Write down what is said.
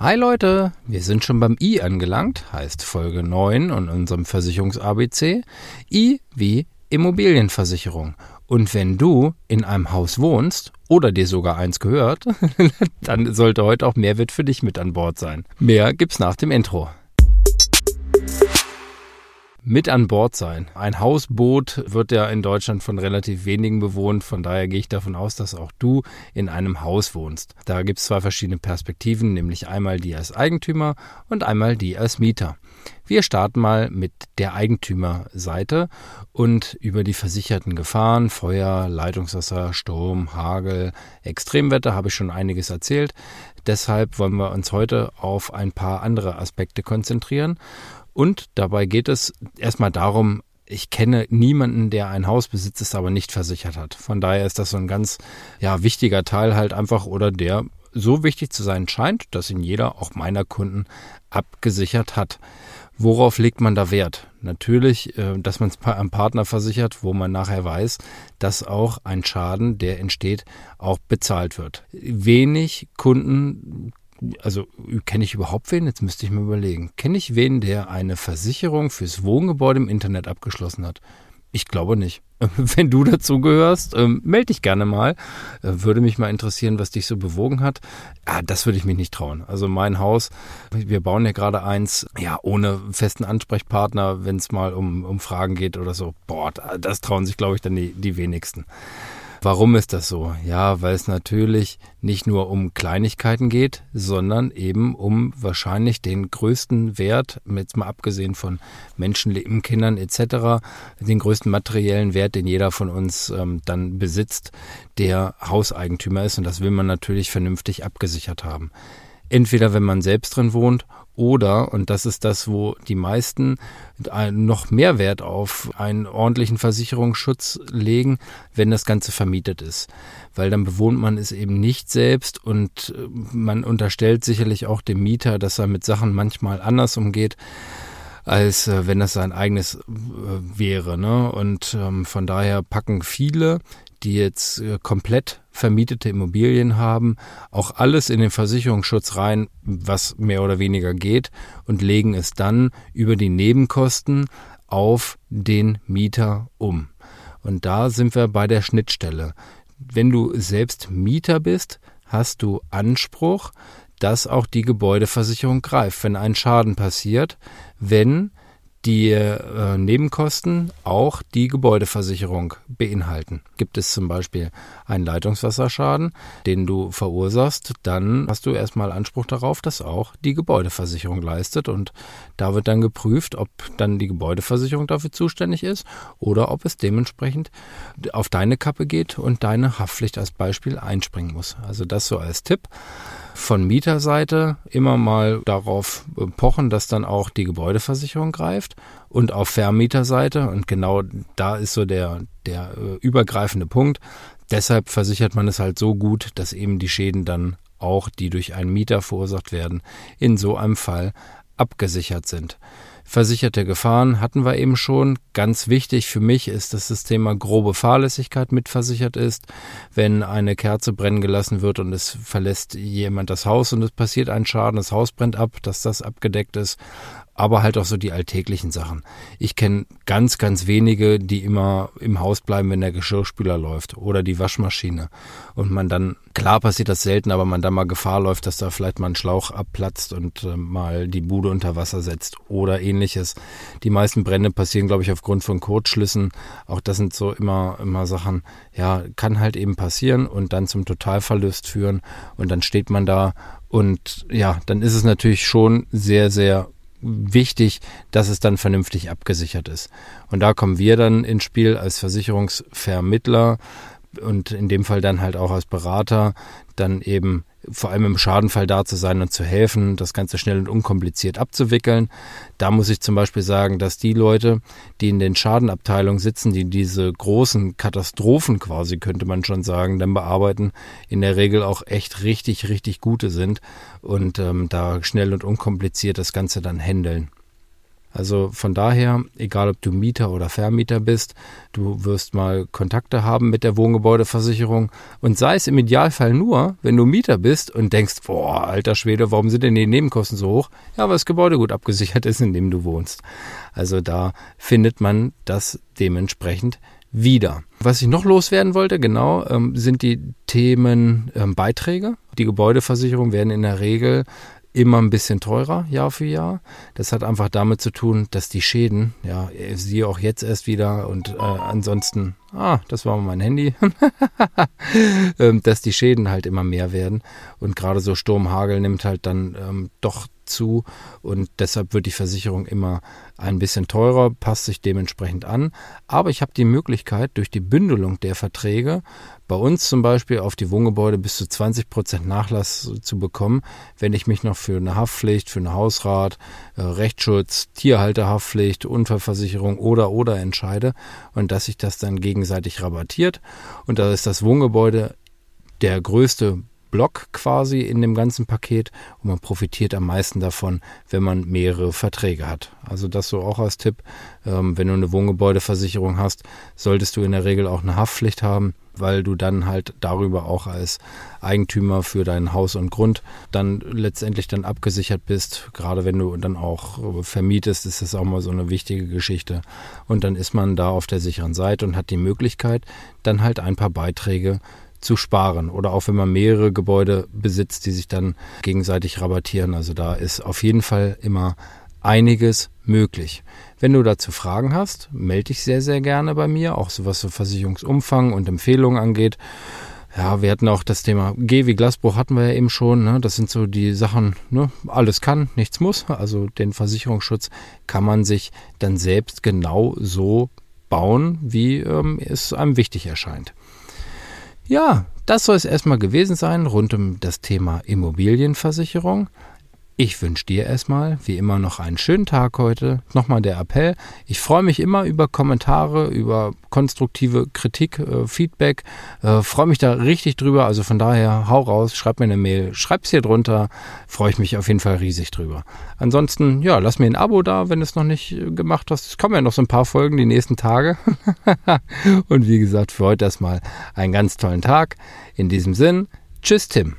Hi Leute, wir sind schon beim I angelangt, heißt Folge 9 in unserem Versicherungs-ABC. I wie Immobilienversicherung. Und wenn du in einem Haus wohnst oder dir sogar eins gehört, dann sollte heute auch Mehrwert für dich mit an Bord sein. Mehr gibt's nach dem Intro. Mit an Bord sein. Ein Hausboot wird ja in Deutschland von relativ wenigen bewohnt, von daher gehe ich davon aus, dass auch du in einem Haus wohnst. Da gibt es zwei verschiedene Perspektiven, nämlich einmal die als Eigentümer und einmal die als Mieter. Wir starten mal mit der Eigentümerseite und über die versicherten Gefahren, Feuer, Leitungswasser, Sturm, Hagel, Extremwetter habe ich schon einiges erzählt. Deshalb wollen wir uns heute auf ein paar andere Aspekte konzentrieren. Und dabei geht es erstmal darum, ich kenne niemanden, der ein Haus besitzt, es aber nicht versichert hat. Von daher ist das so ein ganz wichtiger Teil halt einfach oder der so wichtig zu sein scheint, dass ihn jeder, auch meiner Kunden, abgesichert hat. Worauf legt man da Wert? Natürlich, dass man es einem Partner versichert, wo man nachher weiß, dass auch ein Schaden, der entsteht, auch bezahlt wird. Wenig Kunden. Also kenne ich überhaupt wen? Jetzt müsste ich mir überlegen. Kenne ich wen, der eine Versicherung fürs Wohngebäude im Internet abgeschlossen hat? Ich glaube nicht. Wenn du dazu gehörst, melde dich gerne mal. Würde mich mal interessieren, was dich so bewogen hat. Das würde ich mich nicht trauen. Also mein Haus, wir bauen ja gerade eins, ohne festen Ansprechpartner, wenn es mal um Fragen geht oder so. Das trauen sich, glaube ich, dann die wenigsten. Warum ist das so? Ja, weil es natürlich nicht nur um Kleinigkeiten geht, sondern eben um wahrscheinlich den größten Wert, jetzt mal abgesehen von Menschenleben, Kindern etc., den größten materiellen Wert, den jeder von uns dann besitzt, der Hauseigentümer ist. Und das will man natürlich vernünftig abgesichert haben. Entweder wenn man selbst drin wohnt oder, und das ist das, wo die meisten noch mehr Wert auf einen ordentlichen Versicherungsschutz legen, wenn das Ganze vermietet ist. Weil dann bewohnt man es eben nicht selbst und man unterstellt sicherlich auch dem Mieter, dass er mit Sachen manchmal anders umgeht, als wenn das sein eigenes wäre. Ne? Und von daher packen viele, die jetzt komplett vermietete Immobilien haben, auch alles in den Versicherungsschutz rein, was mehr oder weniger geht, und legen es dann über die Nebenkosten auf den Mieter um. Und da sind wir bei der Schnittstelle. Wenn du selbst Mieter bist, hast du Anspruch, dass auch die Gebäudeversicherung greift, wenn ein Schaden passiert, wenn die Nebenkosten auch die Gebäudeversicherung beinhalten. Gibt es zum Beispiel einen Leitungswasserschaden, den du verursachst, dann hast du erstmal Anspruch darauf, dass auch die Gebäudeversicherung leistet. Und da wird dann geprüft, ob dann die Gebäudeversicherung dafür zuständig ist oder ob es dementsprechend auf deine Kappe geht und deine Haftpflicht als Beispiel einspringen muss. Also das so als Tipp. Von Mieterseite immer mal darauf pochen, dass dann auch die Gebäudeversicherung greift, und auf Vermieterseite, und genau da ist so der übergreifende Punkt, deshalb versichert man es halt so gut, dass eben die Schäden dann auch, die durch einen Mieter verursacht werden, in so einem Fall abgesichert sind. Versicherte Gefahren hatten wir eben schon. Ganz wichtig für mich ist, dass das Thema grobe Fahrlässigkeit mitversichert ist. Wenn eine Kerze brennen gelassen wird und es verlässt jemand das Haus und es passiert ein Schaden, das Haus brennt ab, dass das abgedeckt ist. Aber halt auch so die alltäglichen Sachen. Ich kenne ganz, ganz wenige, die immer im Haus bleiben, wenn der Geschirrspüler läuft oder die Waschmaschine. Und man dann, klar passiert das selten, aber man dann mal Gefahr läuft, dass da vielleicht mal ein Schlauch abplatzt und mal die Bude unter Wasser setzt oder ähnliches. Die meisten Brände passieren, glaube ich, aufgrund von Kurzschlüssen. Auch das sind so immer Sachen, kann halt eben passieren und dann zum Totalverlust führen. Und dann steht man da und dann ist es natürlich schon sehr, sehr wichtig, dass es dann vernünftig abgesichert ist. Und da kommen wir dann ins Spiel als Versicherungsvermittler und in dem Fall dann halt auch als Berater, dann eben vor allem im Schadenfall da zu sein und zu helfen, das Ganze schnell und unkompliziert abzuwickeln. Da muss ich zum Beispiel sagen, dass die Leute, die in den Schadenabteilungen sitzen, die diese großen Katastrophen quasi, könnte man schon sagen, dann bearbeiten, in der Regel auch echt richtig, richtig gute sind und da schnell und unkompliziert das Ganze dann handeln. Also von daher, egal ob du Mieter oder Vermieter bist, du wirst mal Kontakte haben mit der Wohngebäudeversicherung und sei es im Idealfall nur, wenn du Mieter bist und denkst, boah, alter Schwede, warum sind denn die Nebenkosten so hoch? Ja, weil das Gebäude gut abgesichert ist, in dem du wohnst. Also da findet man das dementsprechend wieder. Was ich noch loswerden wollte, genau, sind die Themen Beiträge. Die Gebäudeversicherung werden in der Regel immer ein bisschen teurer, Jahr für Jahr. Das hat einfach damit zu tun, dass die Schäden, ja, siehe auch jetzt erst wieder und ansonsten, das war mein Handy, dass die Schäden halt immer mehr werden und gerade so Sturm, Hagel nimmt halt dann doch zu und deshalb wird die Versicherung immer ein bisschen teurer, passt sich dementsprechend an. Aber ich habe die Möglichkeit, durch die Bündelung der Verträge bei uns zum Beispiel auf die Wohngebäude bis zu 20% Nachlass zu bekommen, wenn ich mich noch für eine Haftpflicht, für eine Hausrat, Rechtsschutz, Tierhalterhaftpflicht, Unfallversicherung oder entscheide und dass sich das dann gegenseitig rabattiert. Und da ist das Wohngebäude der größte Block quasi in dem ganzen Paket und man profitiert am meisten davon, wenn man mehrere Verträge hat. Also das so auch als Tipp, wenn du eine Wohngebäudeversicherung hast, solltest du in der Regel auch eine Haftpflicht haben, weil du dann halt darüber auch als Eigentümer für dein Haus und Grund dann letztendlich dann abgesichert bist. Gerade wenn du dann auch vermietest, ist das auch mal so eine wichtige Geschichte. Und dann ist man da auf der sicheren Seite und hat die Möglichkeit, dann halt ein paar Beiträge zu sparen oder auch wenn man mehrere Gebäude besitzt, die sich dann gegenseitig rabattieren. Also da ist auf jeden Fall immer einiges möglich. Wenn du dazu Fragen hast, melde dich sehr, sehr gerne bei mir, auch so was so Versicherungsumfang und Empfehlungen angeht. Ja, wir hatten auch das Thema G wie Glasbruch hatten wir ja eben schon. Ne? Das sind so die Sachen, ne? Alles kann, nichts muss. Also den Versicherungsschutz kann man sich dann selbst genau so bauen, wie es einem wichtig erscheint. Ja, das soll es erstmal gewesen sein rund um das Thema Immobilienversicherung. Ich wünsche dir erstmal, wie immer, noch einen schönen Tag heute. Nochmal der Appell. Ich freue mich immer über Kommentare, über konstruktive Kritik, Feedback. Freue mich da richtig drüber. Also von daher, hau raus, schreib mir eine Mail, schreib's hier drunter. Freue ich mich auf jeden Fall riesig drüber. Ansonsten, ja, lass mir ein Abo da, wenn du es noch nicht gemacht hast. Es kommen ja noch so ein paar Folgen die nächsten Tage. Und wie gesagt, für heute erstmal einen ganz tollen Tag. In diesem Sinn, tschüss Tim.